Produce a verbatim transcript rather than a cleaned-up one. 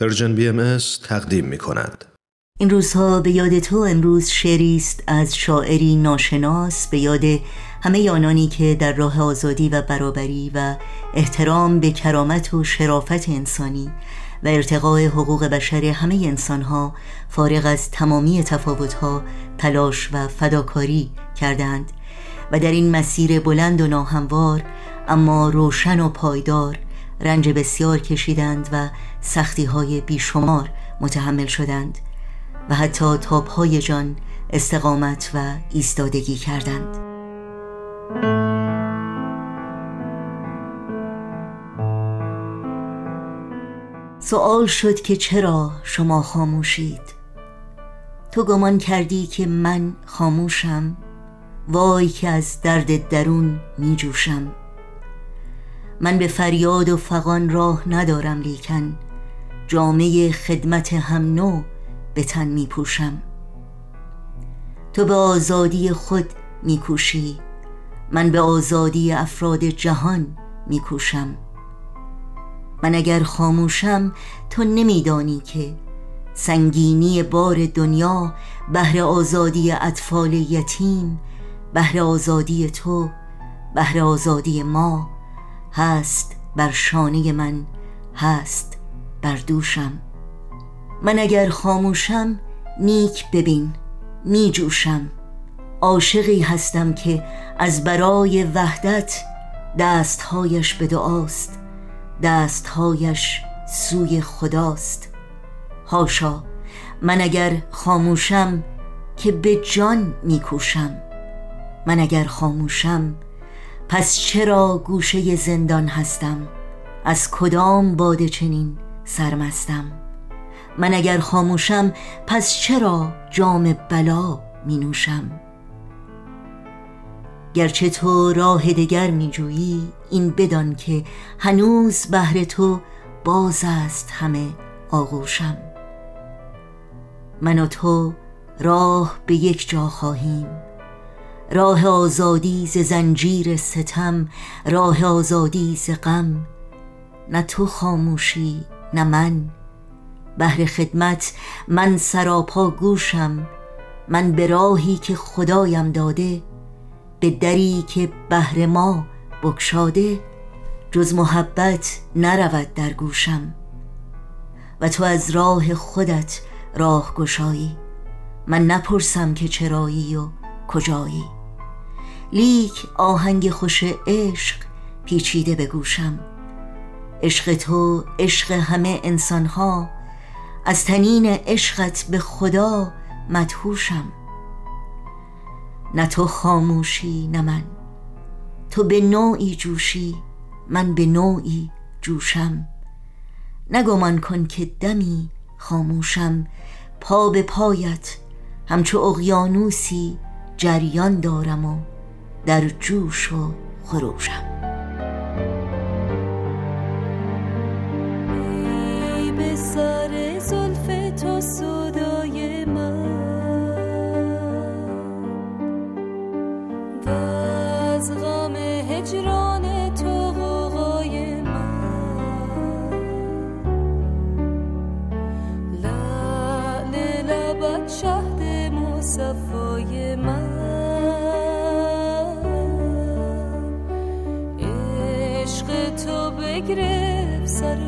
پرژن بی ام اس تقدیم می کند. این روزها به یاد تو امروز شعریست از شاعری ناشناس به یاد همه آنانی که در راه آزادی و برابری و احترام به کرامت و شرافت انسانی و ارتقاء حقوق بشر همه انسانها فارغ از تمامی تفاوتها تلاش و فداکاری کردند و در این مسیر بلند و ناهموار اما روشن و پایدار رنج بسیار کشیدند و سختی‌های بیشمار متحمل شدند و حتی تاب‌های جان استقامت و ایستادگی کردند. سوال شد که چرا شما خاموشید؟ تو گمان کردی که من خاموشم؟ وای که از درد درون می جوشم. من به فریاد و فغان راه ندارم، لیکن جامعه خدمت هم نو به تن می پوشم. تو به آزادی خود می کوشی، من به آزادی افراد جهان می کوشم. من اگر خاموشم تو نمی دانی که سنگینی بار دنیا بهر آزادی اطفال یتیم، بهر آزادی تو، بهر آزادی ما هست بر شانه من، هست بر دوشم. من اگر خاموشم نیک ببین می جوشم. عاشقی هستم که از برای وحدت دستهایش به دعاست، دستهایش سوی خداست. حاشا من اگر خاموشم که به جان می کوشم. من اگر خاموشم پس چرا گوشه زندان هستم؟ از کدام باد چنین سرمستم؟ من اگر خاموشم پس چرا جام بلا می نوشم؟ گرچه تو راه دگر می جویی، این بدان که هنوز بهر تو باز است همه آغوشم. من و تو راه به یک جا خواهیم، راه آزادی ز زنجیر ستم، راه آزادی ز غم. نه تو خاموشی نه من، بهر خدمت من سراپا گوشم. من به راهی که خدایم داده، به دری که بهر ما بگشاده، جز محبت نرود در گوشم. و تو از راه خودت راه گشایی، من نپرسم که چرایی و کجایی. لیک آهنگ خوش عشق پیچیده به گوشم. عشق تو عشق همه انسانها، از تنین عشقت به خدا مدهوشم. نه تو خاموشی نه من، تو به نوعی جوشی من به نوعی جوشم. نگمان کن که دمی خاموشم، پا به پایت همچو اقیانوسی جریان دارم و در جوش و خروشم. ای به سر زلف تو صدای من و از غم هجران تو غوغای من، لعل لبت شهد مصفای من. عشق تو بگرف سر